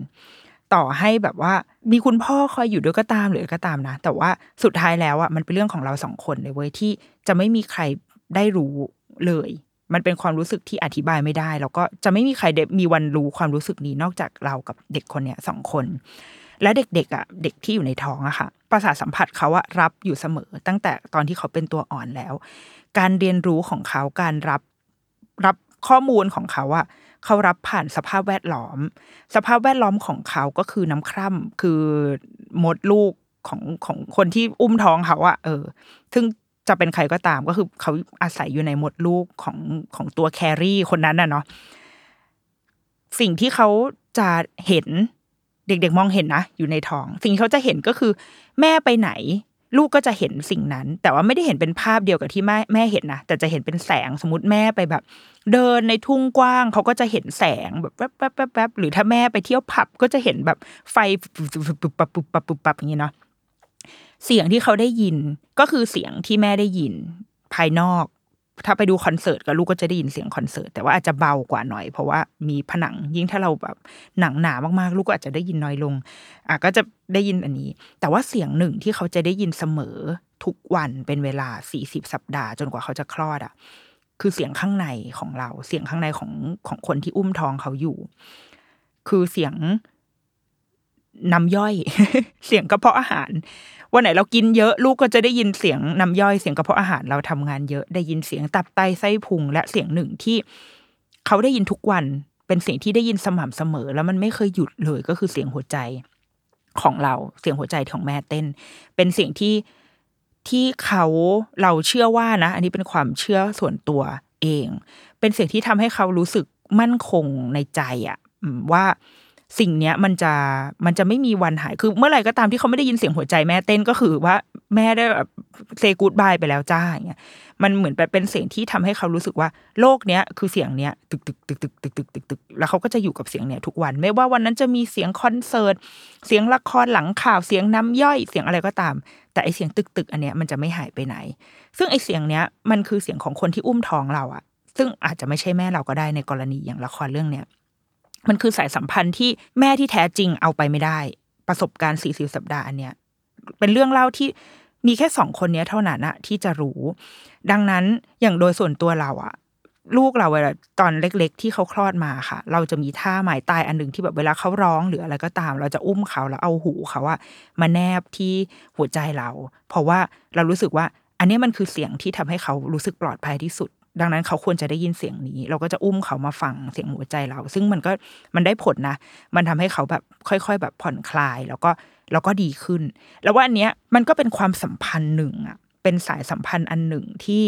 ต่อให้แบบว่ามีคุณพ่อคอยอยู่ด้วยก็ตามหรือก็ตามนะแต่ว่าสุดท้ายแล้วอ่ะมันเป็นเรื่องของเรา2คนเลยเว้ยที่จะไม่มีใครได้รู้เลยมันเป็นความรู้สึกที่อธิบายไม่ได้แล้วก็จะไม่มีใครมีวันรู้ความรู้สึกนี้นอกจากเรากับเด็กคนเนี้ย2คนและเด็กๆอ่ะเด็กที่อยู่ในท้องอะค่ะประสาทสัมผัสเขาอะรับอยู่เสมอตั้งแต่ตอนที่เขาเป็นตัวอ่อนแล้วการเรียนรู้ของเขาการรับข้อมูลของเขาอะเขารับผ่านสภาพแวดล้อมของเขาก็คือน้ำคร่ำคือมดลูกของคนที่อุ้มท้องเขาอะซึ่งจะเป็นใครก็ตามก็คือเขาอาศัยอยู่ในมดลูกของตัวแครี่คนนั้นน่ะเนาะสิ่งที่เขาจะเห็นเด็กๆมองเห็นนะอยู่ในท้องสิ่งที่เขาจะเห็นก็คือแม่ไปไหนลูกก็จะเห็นสิ่งนั้นแต่ว่าไม่ได้เห็นเป็นภาพเดียวกับที่แม่เห็นนะแต่จะเห็นเป็นแสงสมมติแม่ไปแบบเดินในทุ่งกว้างเขาก็จะเห็นแสงแบบแวบๆหรือถ้าแม่ไปเที่ยวผับก็จะเห็นแบบไฟปุ๊บๆๆๆๆอย่างนี้เนาะเสียงที่เขาได้ยินก็คือเสียงที่แม่ได้ยินภายนอกถ้าไปดูคอนเสิร์ตก็ลูกก็จะได้ยินเสียงคอนเสิร์ตแต่ว่าอาจจะเบากว่าหน่อยเพราะว่ามีผนังยิ่งถ้าเราแบบหนังหนามากๆลูกก็อาจจะได้ยินน้อยลงก็จะได้ยินอันนี้แต่ว่าเสียงหนึ่งที่เขาจะได้ยินเสมอทุกวันเป็นเวลา40สัปดาห์จนกว่าเขาจะคลอดอ่ะคือเสียงข้างในของเราเสียงข้างในของคนที่อุ้มท้องเขาอยู่คือเสียงน้ำย่อย เสียงกระเพาะอาหารวันไหนเรากินเยอะลูกก็จะได้ยินเสียงน้ำย่อยเสียงกระเพาะอาหารเราทำงานเยอะได้ยินเสียงตับไตไส้พุงและเสียงหนึ่งที่เขาได้ยินทุกวันเป็นเสียงที่ได้ยินสม่ำเสมอแล้วมันไม่เคยหยุดเลยก็คือเสียงหัวใจของเราเสียงหัวใจของแม่เต้นเป็นเสียงที่เราเชื่อว่านะอันนี้เป็นความเชื่อส่วนตัวเองเป็นเสียงที่ทำให้เขารู้สึกมั่นคงในใจอะว่าสิ่งเนี้ยมันจะไม่มีวันหายคือเมื่อไหร่ก็ตามที่เขาไม่ได้ยินเสียงหัวใจแม่เต้นก็คือว่าแม่ได้แบบเซกู๊ดบายไปแล้วจ้าอย่างเงี้ยมันเหมือนแบบเป็นเสียงที่ทำให้เขารู้สึกว่าโลกเนี้ยคือเสียงเนี้ยตึกตึกตึกตึกตึกตึกตึกตึกแล้วเขาก็จะอยู่กับเสียงเนี้ยทุกวันไม่ว่าวันนั้นจะมีเสียงคอนเสิร์ตเสียงละครหลังข่าวเสียงน้ำย่อยเสียงอะไรก็ตามแต่ไอเสียงตึกตึกอันเนี้ยมันจะไม่หายไปไหนซึ่งไอเสียงเนี้ยมันคือเสียงของคนที่อุ้มท้องเราอะซึ่งอาจจะไม่ใช่แม่เราก็ได้ในกรณีอย่างละครเรื่องเนี้ยมันคือสายสัมพันธ์ที่แม่ที่แท้จริงเอาไปไม่ได้ประสบการณ์40สัปดาห์อันเนี้ยเป็นเรื่องเล่าที่มีแค่2คนนี้เท่านั้นนะที่จะรู้ดังนั้นอย่างโดยส่วนตัวเราอะลูกเราเวลาตอนเล็กๆที่เขาคลอดมาค่ะเราจะมีท่าหมายตายอันนึงที่แบบเวลาเขาร้องหรืออะไรก็ตามเราจะอุ้มเขาแล้วเอาหูเขาอะมาแนบที่หัวใจเราเพราะว่าเรารู้สึกว่าอันนี้มันคือเสียงที่ทำให้เขารู้สึกปลอดภัยที่สุดดังนั้นเขาควรจะได้ยินเสียงนี้เราก็จะอุ้มเขามาฟังเสียงหัวใจเราซึ่งมันได้ผลนะมันทำให้เขาแบบค่อยๆแบบผ่อนคลายแล้วก็ดีขึ้นแล้วว่าอันเนี้ยมันก็เป็นความสัมพันธ์หนึ่งอ่ะเป็นสายสัมพันธ์อันหนึ่งที่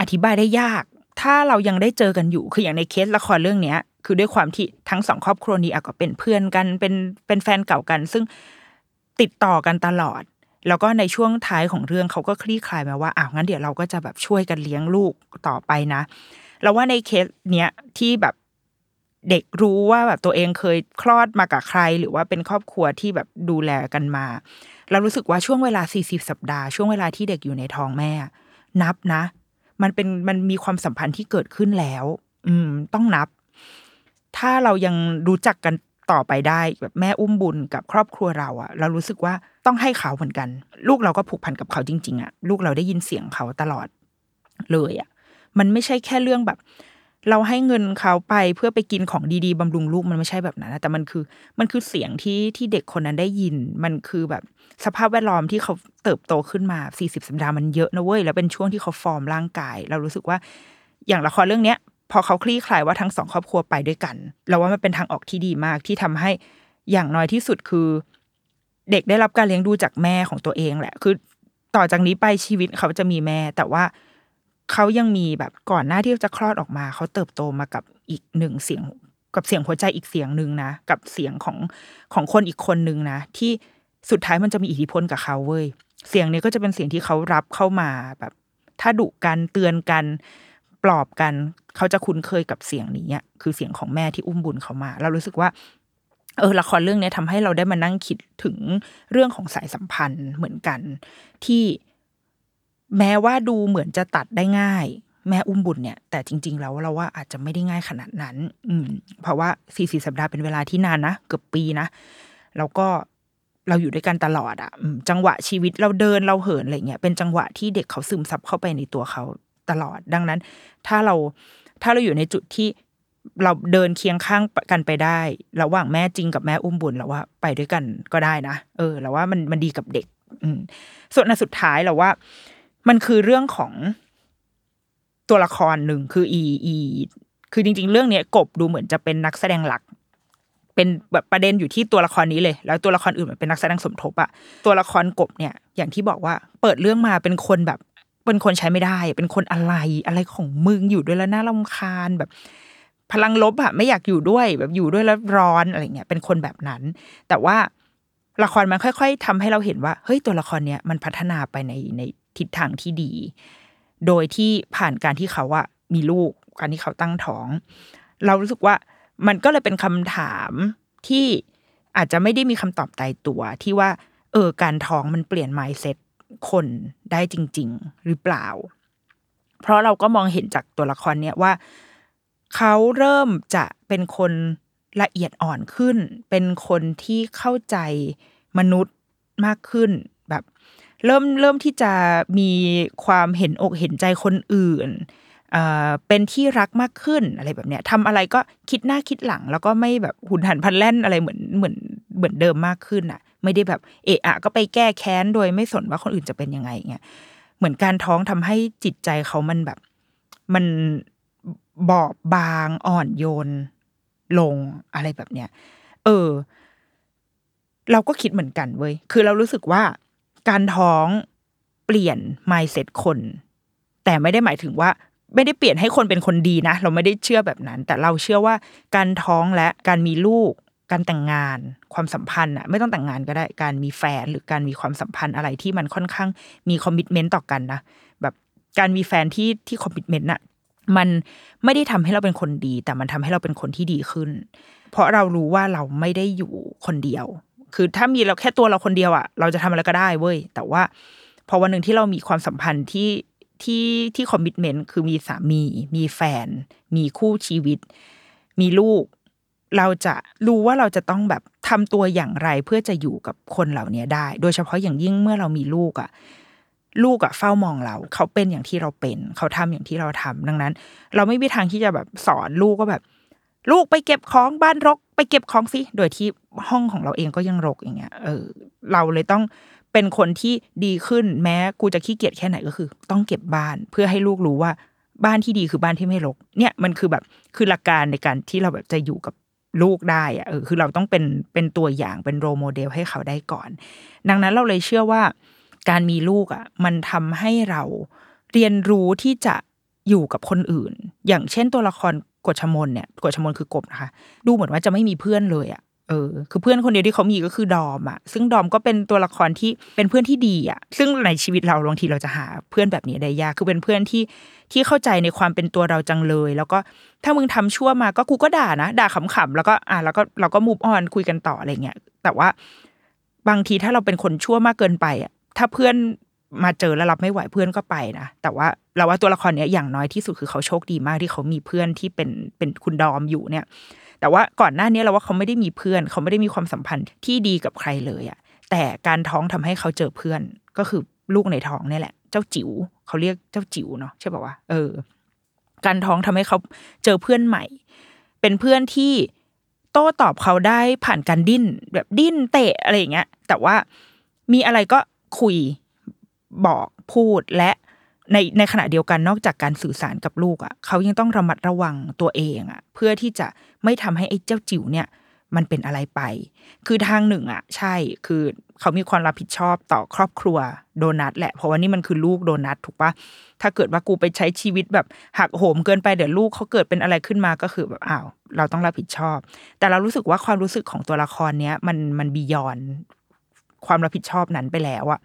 อธิบายได้ยากถ้าเรายังได้เจอกันอยู่คืออย่างในเคสละครเรื่องเนี้ยคือด้วยความที่ทั้ง2ครอบครัวนี้ก็เป็นเพื่อนกันเป็นแฟนเก่ากันซึ่งติดต่อกันตลอดแล้วก็ในช่วงท้ายของเรื่องเขาก็คลี่คลายมาว่าอ้าวงั้นเดี๋ยวเราก็จะแบบช่วยกันเลี้ยงลูกต่อไปนะแล้วว่าในเคสเนี้ยที่แบบ เด็กรู้ว่าแบบตัวเองเคยคลอดมากับใครหรือว่าเป็นครอบครัวที่แบบดูแลกันมาเรารู้สึกว่าช่วงเวลา40สัปดาห์ช่วงเวลาที่เด็กอยู่ในท้องแม่นับนะมันมีความสัมพันธ์ที่เกิดขึ้นแล้วต้องนับถ้าเรายังรู้จักกันต่อไปได้แบบแม่อุ้มบุญกับครอบครัวเราอะเรารู้สึกว่าต้องให้เขาเหมือนกันลูกเราก็ผูกพันกับเขาจริงๆอะลูกเราได้ยินเสียงเขาตลอดเลยอะมันไม่ใช่แค่เรื่องแบบเราให้เงินเขาไปเพื่อไปกินของดีๆบำรุงลูกมันไม่ใช่แบบนั้นนะแต่มันคือเสียงที่เด็กคนนั้นได้ยินมันคือแบบสภาพแวดล้อมที่เขาเติบโตขึ้นมา40สัปดาห์มันเยอะนะเว้ยแล้วเป็นช่วงที่เขาฟอร์มร่างกายเรารู้สึกว่าอย่างละครเรื่องเนี้ยพอเขาคลี่คลายว่าทั้งสองครอบครัวไปด้วยกันเราว่ามันเป็นทางออกที่ดีมากที่ทำให้อย่างน้อยที่สุดคือเด็กได้รับการเลี้ยงดูจากแม่ของตัวเองแหละคือต่อจากนี้ไปชีวิตเขาจะมีแม่แต่ว่าเขายังมีแบบก่อนหน้าที่จะคลอดออกมาเขาเติบโตมากับอีกหนึ่งเสียงกับเสียงหัวใจอีกเสียงนึงนะกับเสียงของคนอีกคนนึงนะที่สุดท้ายมันจะมีอิทธิพลกับเขาเว้ยเสียงนี้ก็จะเป็นเสียงที่เขารับเข้ามาแบบถ้าดุกันเตือนกันปลอบกันเขาจะคุ้นเคยกับเสียงนี้อ่ะคือเสียงของแม่ที่อุ้มบุญเขามาเรารู้สึกว่าละครเรื่องนี้ทำให้เราได้มานั่งคิดถึงเรื่องของสายสัมพันธ์เหมือนกันที่แม้ว่าดูเหมือนจะตัดได้ง่ายแม่อุ้มบุญเนี่ยแต่จริงๆแล้วเราว่าอาจจะไม่ได้ง่ายขนาดนั้นเพราะว่า40สัปดาห์เป็นเวลาที่นานนะเกือบปีนะแล้วก็เราอยู่ด้วยกันตลอดอ่ะจังหวะชีวิตเราเดินเราเหินอะไรเงี้ยเป็นจังหวะที่เด็กเขาซึมซับเข้าไปในตัวเขาตลอดดังนั้นถ้าเราอยู่ในจุดที่เราเดินเคียงข้างกันไปได้ระหว่างแม่จริงกับแม่อุ้มบุญเราว่าไปด้วยกันก็ได้นะเราว่ามันดีกับเด็กส่วนสุดท้ายเราว่ามันคือเรื่องของตัวละครหนึ่งคือคือจริงๆเรื่องนี้กบดูเหมือนจะเป็นนักแสดงหลักเป็นแบบประเด็นอยู่ที่ตัวละครนี้เลยแล้วตัวละครอื่นมันเป็นนักแสดงสมทบอะตัวละครกบเนี่ยอย่างที่บอกว่าเปิดเรื่องมาเป็นคนแบบเป็นคนใช้ไม่ได้เป็นคนอะไรของมึงอยู่ด้วยแล้วน่ารำคาญแบบพลังลบอะไม่อยากอยู่ด้วยแบบอยู่ด้วยแล้วร้อนอะไรเงี้ยเป็นคนแบบนั้นแต่ว่าละครมันค่อยๆทำให้เราเห็นว่าเฮ้ยตัวละครเนี้ยมันพัฒนาไปในทิศทางที่ดีโดยที่ผ่านการที่เขาอะมีลูกการที่เขาตั้งท้องเรารู้สึกว่ามันก็เลยเป็นคำถามที่อาจจะไม่ได้มีคำตอบตายตัวที่ว่าการท้องมันเปลี่ยน mindsetคนได้จริงๆหรือเปล่าเพราะเราก็มองเห็นจากตัวละครเนี่ยว่าเขาเริ่มจะเป็นคนละเอียดอ่อนขึ้นเป็นคนที่เข้าใจมนุษย์มากขึ้นแบบเริ่มที่จะมีความเห็นอกเห็นใจคนอื่นเป็นที่รักมากขึ้นอะไรแบบเนี้ยทำอะไรก็คิดหน้าคิดหลังแล้วก็ไม่แบบหุนหันพลันแล่นอะไรเหมือนเดิมมากขึ้นอ่ะไม่ได้แบบเอะอะก็ไปแก้แค้นโดยไม่สนว่าคนอื่นจะเป็นยังไงเงี้ยเหมือนการท้องทำให้จิตใจเขามันแบบมันบอบบางอ่อนโยนลงอะไรแบบเนี้ยเราก็คิดเหมือนกันเว้ยคือเรารู้สึกว่าการท้องเปลี่ยน mindset คนแต่ไม่ได้หมายถึงว่าไม่ได้เปลี่ยนให้คนเป็นคนดีนะเราไม่ได้เชื่อแบบนั้นแต่เราเชื่อว่าการท้องและการมีลูกการแต่งงานความสัมพันธ์อ่ะไม่ต้องแต่งงานก็ได้การมีแฟนหรือการมีความสัมพันธ์อะไรที่มันค่อนข้างมีคอมมิตเมนต์ต่อกันนะแบบการมีแฟนที่คอมมิตเมนต์น่ะมันไม่ได้ทำให้เราเป็นคนดีแต่มันทำให้เราเป็นคนที่ดีขึ้นเพราะเรารู้ว่าเราไม่ได้อยู่คนเดียวคือถ้ามีเราแค่ตัวเราคนเดียวอ่ะเราจะทำอะไรก็ได้เว้ยแต่ว่าพอวันนึงที่เรามีความสัมพันธ์ที่คอมมิตเมนต์คือมีสามีมีแฟนมีคู่ชีวิตมีลูกเราจะรู้ว่าเราจะต้องแบบทำตัวอย่างไรเพื่อจะอยู่กับคนเหล่านี้ได้โดยเฉพาะอย่างยิ่งเมื่อเรามีลูกอ่ะลูกอ่ะเฝ้ามองเราเขาเป็นอย่างที่เราเป็นเขาทำอย่างที่เราทำดังนั้นเราไม่มีทางที่จะแบบสอนลูกก็แบบลูกไปเก็บของบ้านรกไปเก็บของสิโดยที่ห้องของเราเองก็ยังรกอย่างเงี้ยเราเลยต้องเป็นคนที่ดีขึ้นแม้กูจะขี้เกียจแค่ไหนก็คือต้องเก็บบ้านเพื่อให้ลูกรู้ว่าบ้านที่ดีคือบ้านที่ไม่รกเนี่ยมันคือแบบคือหลักการในการที่เราแบบจะอยู่กับลูกได้อ่ะคือเราต้องเป็นตัวอย่างเป็นโรโมเดลให้เขาได้ก่อนดังนั้นเราเลยเชื่อว่าการมีลูกอ่ะมันทำให้เราเรียนรู้ที่จะอยู่กับคนอื่นอย่างเช่นตัวละครกฤชมลเนี่ยกฤชมลคือกบนะคะดูเหมือนว่าจะไม่มีเพื่อนเลยอ่ะ คือเพื่อนคนเดียวที่เขามีก็คือดอมอ่ะซึ่งดอมก็เป็นตัวละครที่เป็นเพื่อนที่ดีอ่ะซึ่งในชีวิตเราบางทีเราจะหาเพื่อนแบบนี้ได้ยากคือเป็นเพื่อนที่เข้าใจในความเป็นตัวเราจังเลยแล้วก็ถ้ามึงทำชั่วมาก็กูก็ด่านะด่าขำๆแล้วก็เราก็มูฟออนคุยกันต่ออะไรเงี้ยแต่ว่าบางทีถ้าเราเป็นคนชั่วมากเกินไปอ่ะถ้าเพื่อนมาเจอแล้วรับไม่ไหวเพื่อนก็ไปนะแต่ว่าเราว่าตัวละครเนี้ยอย่างน้อยที่สุดคือเขาโชคดีมากที่เขามีเพื่อนที่เป็นคุณดอมอยู่เนี่ยแต่ว่าก่อนหน้านี้เราว่าเขาไม่ได้มีเพื่อนเขาไม่ได้มีความสัมพันธ์ที่ดีกับใครเลยอ่ะแต่การท้องทำให้เขาเจอเพื่อนก็คือลูกในท้องนี่แหละเจ้าจิ๋วเขาเรียกเจ้าจิ๋วเนาะใช่ป่าววะการท้องทำให้เขาเจอเพื่อนใหม่เป็นเพื่อนที่โต้ตอบเขาได้ผ่านการดิ้นแบบดิ้นเตะอะไรอย่างเงี้ยแต่ว่ามีอะไรก็คุยบอกพูดและในขณะเดียวกันนอกจากการสื่อสารกับลูกอ่ะเขายังต้องระมัดระวังตัวเองอ่ะเพื่อที่จะไม่ทำให้ไอ้เจ้าจิ๋วเนี่ยมันเป็นอะไรไปคือทางหนึ่งอ่ะใช่คือเขามีความรับผิดชอบต่อครอบครัวโดนัทแหละเพราะว่านี่มันคือลูกโดนัทถูกปะถ้าเกิดว่ากูไปใช้ชีวิตแบบหักโหมเกินไปเดี๋ยวลูกเขาเกิดเป็นอะไรขึ้นมาก็คือแบบอ้าวเราต้องรับผิดชอบแต่เรารู้สึกว่าความรู้สึกของตัวละครเนี้ยมันบียอนความรับผิดชอบนั้นไปแล้วอ่ะ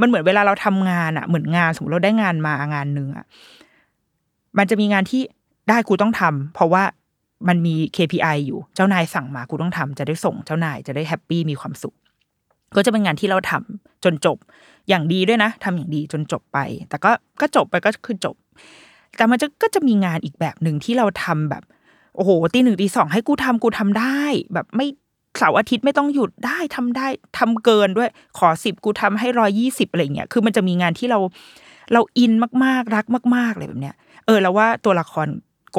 มันเหมือนเวลาเราทำงานอ่ะเหมือนงานสมมติเราได้งานมางานนึงอ่ะมันจะมีงานที่ได้กูต้องทำเพราะว่ามันมี KPI อยู่เจ้านายสั่งมากูต้องทำจะได้ส่งเจ้านายจะได้แฮปปี้มีความสุขก็จะเป็นงานที่เราทำจนจบอย่างดีด้วยนะทำอย่างดีจนจบไปแต่ก็จบไปก็คือจบแต่มันก็จะมีงานอีกแบบนึงที่เราทำแบบโอ้โห 1:00 น 2:00 นให้กูทำได้แบบไม่เสาร์อาทิตย์ไม่ต้องหยุดได้ทำเกินด้วยขอ10กูทำให้120อะไรเงี้ยคือมันจะมีงานที่เราอินมากๆรักมากๆอะไรแบบเนี้ยแล้วว่าตัวละคร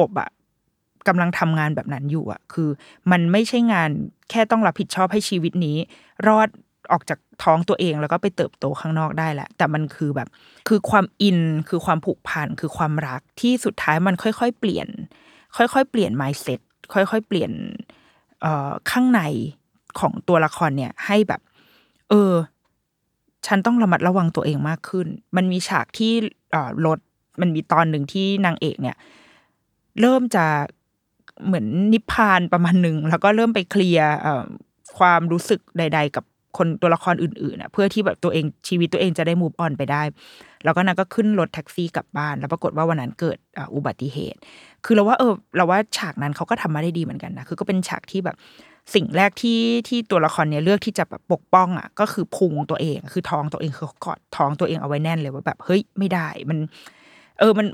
กบอะกำลังทำงานแบบนั้นอยู่อะคือมันไม่ใช่งานแค่ต้องรับผิดชอบให้ชีวิตนี้รอดออกจากท้องตัวเองแล้วก็ไปเติบโตข้างนอกได้แหละแต่มันคือแบบคือความอินคือความผูกพันคือความรักที่สุดท้ายมันค่อยๆเปลี่ยน mindset ค่อยๆเปลี่ยนข้างในของตัวละครเนี่ยให้แบบฉันต้องระมัดระวังตัวเองมากขึ้นมันมีฉากที่รถมันมีตอนหนึ่งที่นางเอกเนี่ยเริ่มจะเหมือนนิพพานประมาณนึงแล้วก็เริ่มไปเคลียร์ความรู้สึกใดๆกับคนตัวละครอื่นๆน่ะเพื่อที่แบบตัวเองชีวิตตัวเองจะได้ move on ไปได้แล้วก็นางก็ขึ้นรถแท็กซี่กลับบ้านแล้วปรากฏว่าวันนั้นเกิดอุบัติเหตุคือเราว่าฉากนั้นเขาก็ทำมาได้ดีเหมือนกันนะคือก็เป็นฉากที่แบบสิ่งแรกที่ตัวละครเนี่ยเลือกที่จะแบบปกป้องอ่ะก็คือพุงตัวเองคือท้องตัวเองคือกอดท้องตัวเองเอาไว้แน่นเลยว่าแบบเฮ้ยไม่ได้มัน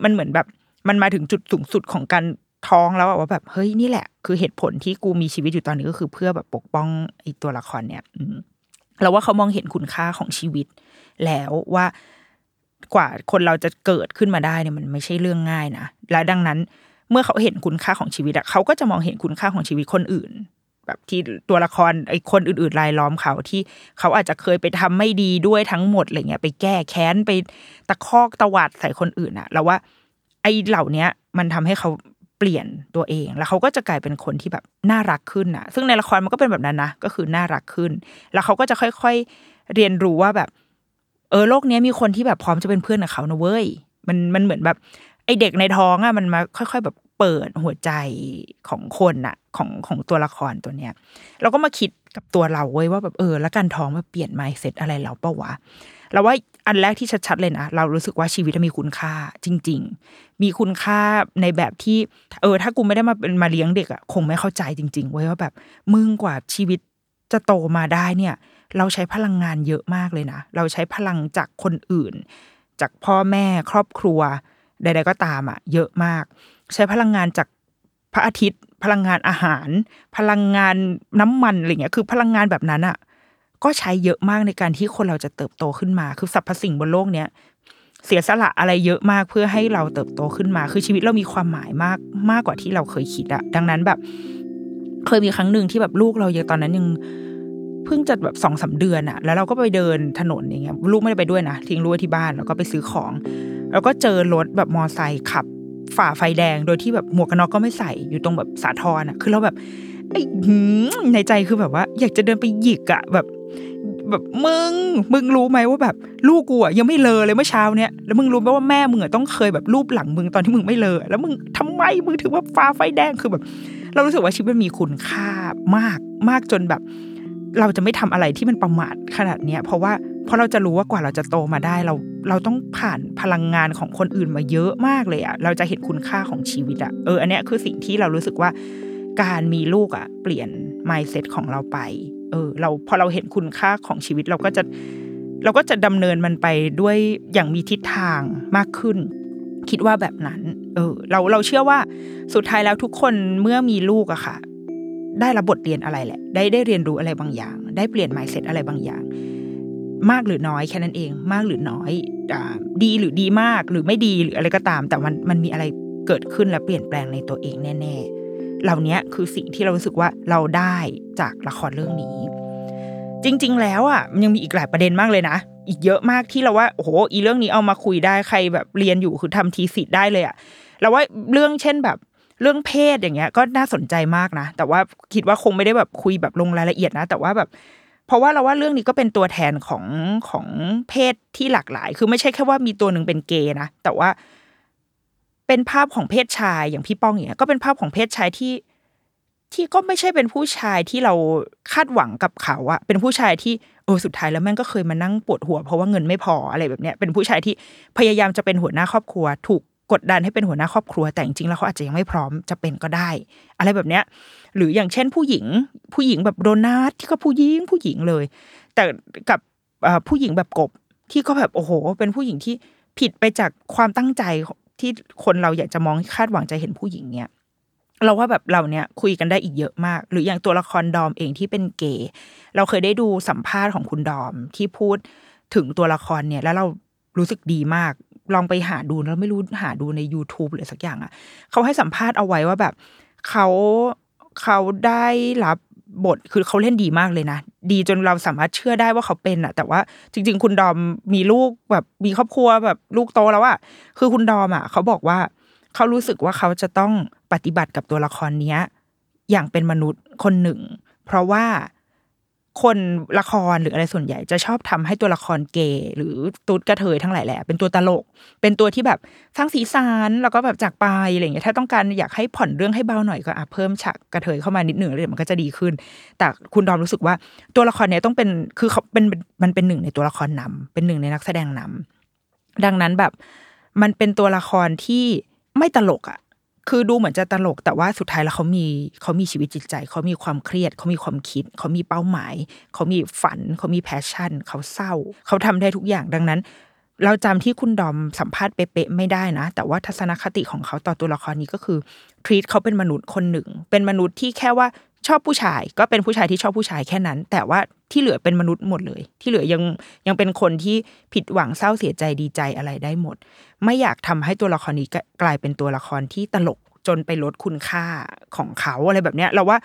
มันเหมือนแบบมันมาถึงจุดสูงสุดของการท้องแล้วอ่ะว่าแบบเฮ้ยนี่แหละคือเหตุผลที่กูมีชีวิตอยู่ตอนนี้ก็คือเพื่อแบบปกป้องไอ้ตัวละครเนี่ยเราว่าเขามองเห็นคุณค่าของชีวิตแล้วว่ากว่าคนเราจะเกิดขึ้นมาได้เนี่ยมันไม่ใช่เรื่องง่ายนะและดังนั้นเมื่อเขาเห็นคุณค่าของชีวิตอะเขาก็จะมองเห็นคุณค่าของชีวิตคนอื่นแบบที่ตัวละครไอ้คนอื่นๆรายล้อมเขาที่เขาอาจจะเคยไปทำไม่ดีด้วยทั้งหมดอะไรเงี้ยไปแก้แค้นไปตะคอกตวาดใส่คนอื่นอะเราว่าไอ้เหล่านี้มันทำให้เขาเปลี่ยนตัวเองแล้วเขาก็จะกลายเป็นคนที่แบบน่ารักขึ้นน่ะซึ่งในละครมันก็เป็นแบบนั้นนะก็คือน่ารักขึ้นแล้วเขาก็จะค่อยๆเรียนรู้ว่าแบบโลกนี้มีคนที่แบบพร้อมจะเป็นเพื่อนกับเขานะเว้ยมันเหมือนแบบไอเด็กในท้องอ่ะมันมาค่อยๆแบบเปิดหัวใจของคนน่ะของตัวละครตัวเนี้ยเราก็มาคิดกับตัวเราเว้ยว่าแบบแล้วการท้องมาเปลี่ยน mindset อะไรเราเปล่าวะเราว่าอันแรกที่ชัดๆเลยนะเรารู้สึกว่าชีวิตมีคุณค่าจริงๆมีคุณค่าในแบบที่ถ้ากูไม่ได้มาเลี้ยงเด็กอ่ะคงไม่เข้าใจจริงๆเว้ยว่าแบบมึงกว่าชีวิตจะโตมาได้เนี่ยเราใช้พลังงานเยอะมากเลยนะเราใช้พลังจากคนอื่นจากพ่อแม่ครอบครัวใดๆก็ตามอ่ะเยอะมากใช้พลังงานจากพระอาทิตย์พลังงานอาหารพลังงานน้ำมันอะไรเงี้ยคือพลังงานแบบนั้นอ่ะก็ใช้เยอะมากในการที่คนเราจะเติบโตขึ้นมาคือสรรพสิ่งบนโลกเนี้ยเสียสละอะไรเยอะมากเพื่อให้เราเติบโตขึ้นมาคือชีวิตเรามีความหมายมากกว่าที่เราเคยคิดอะดังนั้นแบบเคยมีครั้งหนึ่งที่แบบลูกเราตอนนั้นยังเพิ่งจะแบบ 2-3 เดือนอะแล้วเราก็ไปเดินถนนอย่างเงี้ยลูกไม่ได้ไปด้วยนะทิ้งลูกไว้ที่บ้านแล้วก็ไปซื้อของแล้วก็เจอรถแบบมอไซค์ขับฝ่าไฟแดงโดยที่แบบหมวกกันน็อกก็ไม่ใส่อยู่ตรงแบบสาทรอะคือเราแบบในใจคือแบบว่าอยากจะเดินไปหยิกอะแบบมึงรู้ไหมว่าแบบลูกกูอ่ะยังไม่เลอะเลยเมื่อเช้าเนี่ยแล้วมึงรู้ไหมว่าแม่มึงอ่ะต้องเคยแบบรูปหลังมึงตอนที่มึงไม่เลอะแล้วมึงทำไมมึงถึงว่าฟ้าไฟแดงคือแบบเรารู้สึกว่าชีวิตมันมีคุณค่ามาก มากจนแบบเราจะไม่ทำอะไรที่มันประมาทขนาดนี้เพราะเราจะรู้ว่ากว่าเราจะโตมาได้เราต้องผ่านพลังงานของคนอื่นมาเยอะมากเลยอะเราจะเห็นคุณค่าของชีวิตอะอันเนี้ยคือสิ่งที่เรารู้สึกว่าการมีลูกอะเปลี่ยน mindset ของเราไปเราพอเราเห็นคุณค่าของชีวิตเราก็จะดำเนินมันไปด้วยอย่างมีทิศทางมากขึ้นคิดว่าแบบนั้นเราเชื่อว่าสุดท้ายแล้วทุกคนเมื่อมีลูกอะค่ะได้รับบทเรียนอะไรแหละได้เรียนรู้อะไรบางอย่างได้เปลี่ยน mindset อะไรบางอย่างมากหรือน้อยแค่นั้นเองมากหรือน้อยดีหรือดีมากหรือไม่ดีหรืออะไรก็ตามแต่มันมีอะไรเกิดขึ้นและเปลี่ยนแปลงในตัวเองแน่ๆเหล่านี้คือสิ่งที่เรารู้สึกว่าเราได้จากละครเรื่องนี้จริงๆแล้วอ่ะมันยังมีอีกหลายประเด็นมากเลยนะอีกเยอะมากที่เราว่าโอ้โหอีเรื่องนี้เอามาคุยได้ใครแบบเรียนอยู่คือทำทีสิทธิ์ได้เลยอ่ะเราว่าเรื่องเช่นแบบเรื่องเพศอย่างเงี้ยก็น่าสนใจมากนะแต่ว่าคิดว่าคงไม่ได้แบบคุยแบบลงรายละเอียดนะแต่ว่าแบบเพราะว่าเราว่าเรื่องนี้ก็เป็นตัวแทนของเพศที่หลากหลายคือไม่ใช่แค่ว่ามีตัวหนึ่งเป็นเกย์นะแต่ว่าเป็นภาพของเพศชายอย่างพี่ป้องอย่างเงี้ยก็เป็นภาพของเพศชายที่ก็ไม่ใช่เป็นผู้ชายที่เราคาดหวังกับเขาอะเป็นผู้ชายที่สุดท้ายแล้วแม่งก็เคยมานั่งปวดหัวเพราะว่าเงินไม่พออะไรแบบเนี้ยเป็นผู้ชายที่พยายามจะเป็นหัวหน้าครอบครัวถูกกดดันให้เป็นหัวหน้าครอบครัวแต่จริงๆแล้วเขาอาจจะยังไม่พร้อมจะเป็นก็ได้อะไรแบบเนี้ยหรืออย่างเช่นผู้หญิงแบบโดนัทที่ก็ผู้หญิงเลยแต่กับผู้หญิงแบบกบที่ก็แบบโอ้โหเป็นผู้หญิงที่ผิดไปจากความตั้งใจที่คนเราอยากจะมองคาดหวังจะเห็นผู้หญิงเนี้ยเราว่าแบบเราเนี้ยคุยกันได้อีกเยอะมากหรืออย่างตัวละครดอมเองที่เป็นเกย์เราเคยได้ดูสัมภาษณ์ของคุณดอมที่พูดถึงตัวละครเนี้ยแล้วเรารู้สึกดีมากลองไปหาดูแล้วไม่รู้หาดูใน YouTube หรือสักอย่างอ่ะเขาให้สัมภาษณ์เอาไว้ว่าแบบเขาได้รับบทคือเขาเล่นดีมากเลยนะดีจนเราสามารถเชื่อได้ว่าเขาเป็นอ่ะแต่ว่าจริงๆคุณดอมมีลูกแบบมีครอบครัวแบบลูกโตแล้วอ่ะคือคุณดอมอ่ะเขาบอกว่าเขารู้สึกว่าเขาจะต้องปฏิบัติกับตัวละครเนี้ยอย่างเป็นมนุษย์คนหนึ่งเพราะว่าคนละครหรืออะไรส่วนใหญ่จะชอบทำให้ตัวละครเกย์หรือตุ๊ดกระเทยทั้งหลายแหละเป็นตัวตลกเป็นตัวที่แบบสร้างสีสันแล้วก็แบบจากไปอะไรอย่างเงี้ยถ้าต้องการอยากให้ผ่อนเรื่องให้เบาหน่อยก็เพิ่มฉากกระเทยเข้ามานิดหนึ่งเลยมันก็จะดีขึ้นแต่คุณดอมรู้สึกว่าตัวละครเนี้ยต้องเป็นคือเขาเป็นมันเป็นหนึ่งในตัวละครนำเป็นหนึ่งในนักแสดงนำดังนั้นแบบมันเป็นตัวละครที่ไม่ตลกอ่ะคือดูเหมือนจะตลกแต่ว่าสุดท้ายแล้วเขามีชีวิตจิตใจเขามีความเครียดเขามีความคิดเขามีเป้าหมายเขามีฝันเขามีแพชชั่นเขาเศร้าเขาทำได้ทุกอย่างดังนั้นเราจำที่คุณดอมสัมภาษณ์เป๊ะๆไม่ได้นะแต่ว่าทัศนคติของเขาต่อตัวละครนี้ก็คือทรีตเขาเป็นมนุษย์คนหนึ่งเป็นมนุษย์ที่แค่ว่าชอบผู้ชายก็เป็นผู้ชายที่ชอบผู้ชายแค่นั้นแต่ว่าที่เหลือเป็นมนุษย์หมดเลยที่เหลือยังเป็นคนที่ผิดหวังเศร้าเสียใจดีใจอะไรได้หมดไม่อยากทำให้ตัวละครนี้กลายเป็นตัวละครที่ตลกจนไปลดคุณค่าของเขาอะไรแบบเนี้ยเราว่า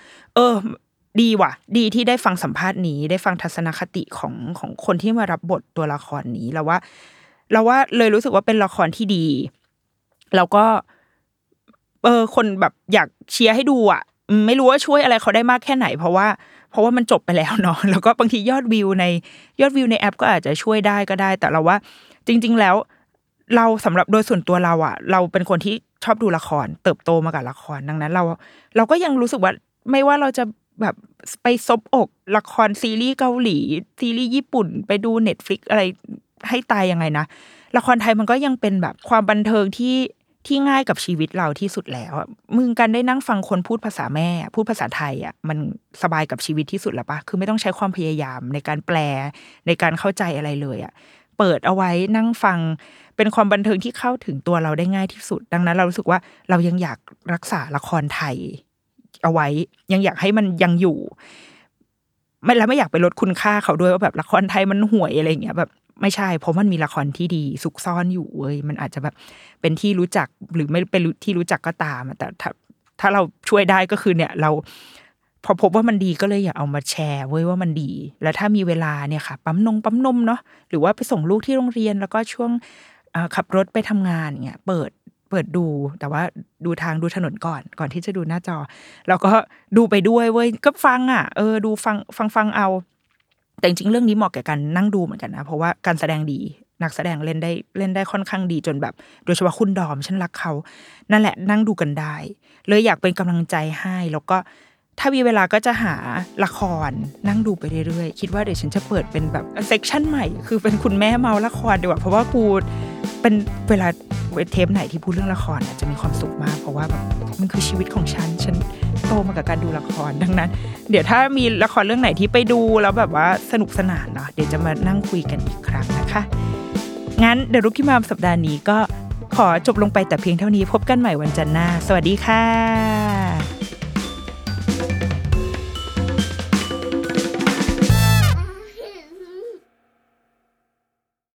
ดีว่ะดีที่ได้ฟังสัมภาษณ์นี้ได้ฟังทัศนคติของคนที่มารับบทตัวละครนี้เราว่าเลยรู้สึกว่าเป็นละครที่ดีแล้วก็คนแบบอยากเชียร์ให้ดูอ่ะไม่รู้ว่าช่วยอะไรเขาได้มากแค่ไหนเพราะว่ามันจบไปแล้วเนาะแล้วก็บางทียอดวิวในแอปก็อาจจะช่วยได้ก็ได้แต่เราว่าจริงๆแล้วเราสำหรับโดยส่วนตัวเราอ่ะเราเป็นคนที่ชอบดูละครเติบโตมากับละครดังนั้นเราก็ยังรู้สึกว่าไม่ว่าเราจะแบบไปซบอกละครซีรีส์เกาหลีซีรีส์ญี่ปุ่นไปดู Netflix อะไรให้ตายยังไงนะละครไทยมันก็ยังเป็นแบบความบันเทิงที่ง่ายกับชีวิตเราที่สุดแล้วมึงกันได้นั่งฟังคนพูดภาษาแม่พูดภาษาไทยอ่ะมันสบายกับชีวิตที่สุดแล้วปะคือไม่ต้องใช้ความพยายามในการแปลในการเข้าใจอะไรเลยอ่ะเปิดเอาไว้นั่งฟังเป็นความบันเทิงที่เข้าถึงตัวเราได้ง่ายที่สุดดังนั้นเรารู้สึกว่าเรายังอยากรักษาละครไทยเอาไว้ยังอยากให้มันยังอยู่ไม่อยากไปลดคุณค่าเขาด้วยว่าแบบละครไทยมันห่วยอะไรอย่างเงี้ยแบบไม่ใช่เพราะมันมีละครที่ดีซุกซ่อนอยู่เว้ยมันอาจจะแบบเป็นที่รู้จักหรือไม่เป็นที่รู้จักก็ตามแต่ถ้าเราช่วยได้ก็คือเนี่ยเราพอพบว่ามันดีก็เลยอยากเอามาแชร์เว้ยว่ามันดีแล้วถ้ามีเวลาเนี่ยค่ะปั๊มนมเนาะหรือว่าไปส่งลูกที่โรงเรียนแล้วก็ช่วงขับรถไปทำงานเนี่ยเปิดดูแต่ว่าดูทางดูถนนก่อนที่จะดูหน้าจอแล้วก็ดูไปด้วยเว้ยก็ฟังอ่ะดูฟังเอาแต่จริงๆเรื่องนี้เหมาะแก่การนั่งดูเหมือนกันนะเพราะว่าการแสดงดีนักแสดงเล่นได้ค่อนข้างดีจนแบบโดยเฉพาะคุณดอมฉันรักเขานั่นแหละนั่งดูกันได้เลยอยากเป็นกำลังใจให้แล้วก็ ถ้ามีเวลาก็จะหาละครนั่งดูไปเรื่อยๆคิดว่าเดี๋ยวฉันจะเปิดเป็นแบบเซกชันใหม่คือเป็นคุณแม่เมาละครดีกว่าเพราะว่าปูเป็นเวลาเทปไหนที่พูดเรื่องละครจะมีความสุขมากเพราะว่าแบบมันคือชีวิตของฉันโตมากับการดูละครดังนั้นเดี๋ยวถ้ามีละครเรื่องไหนที่ไปดูแล้วแบบว่าสนุกสนานเนาะเดี๋ยวจะมานั่งคุยกันอีกครั้งนะคะงั้นเดอะรุกกี้มัมสัปดาห์นี้ก็ขอจบลงไปแต่เพียงเท่านี้พบกันใหม่วันจันทร์หน้าสวัสดีค่ะ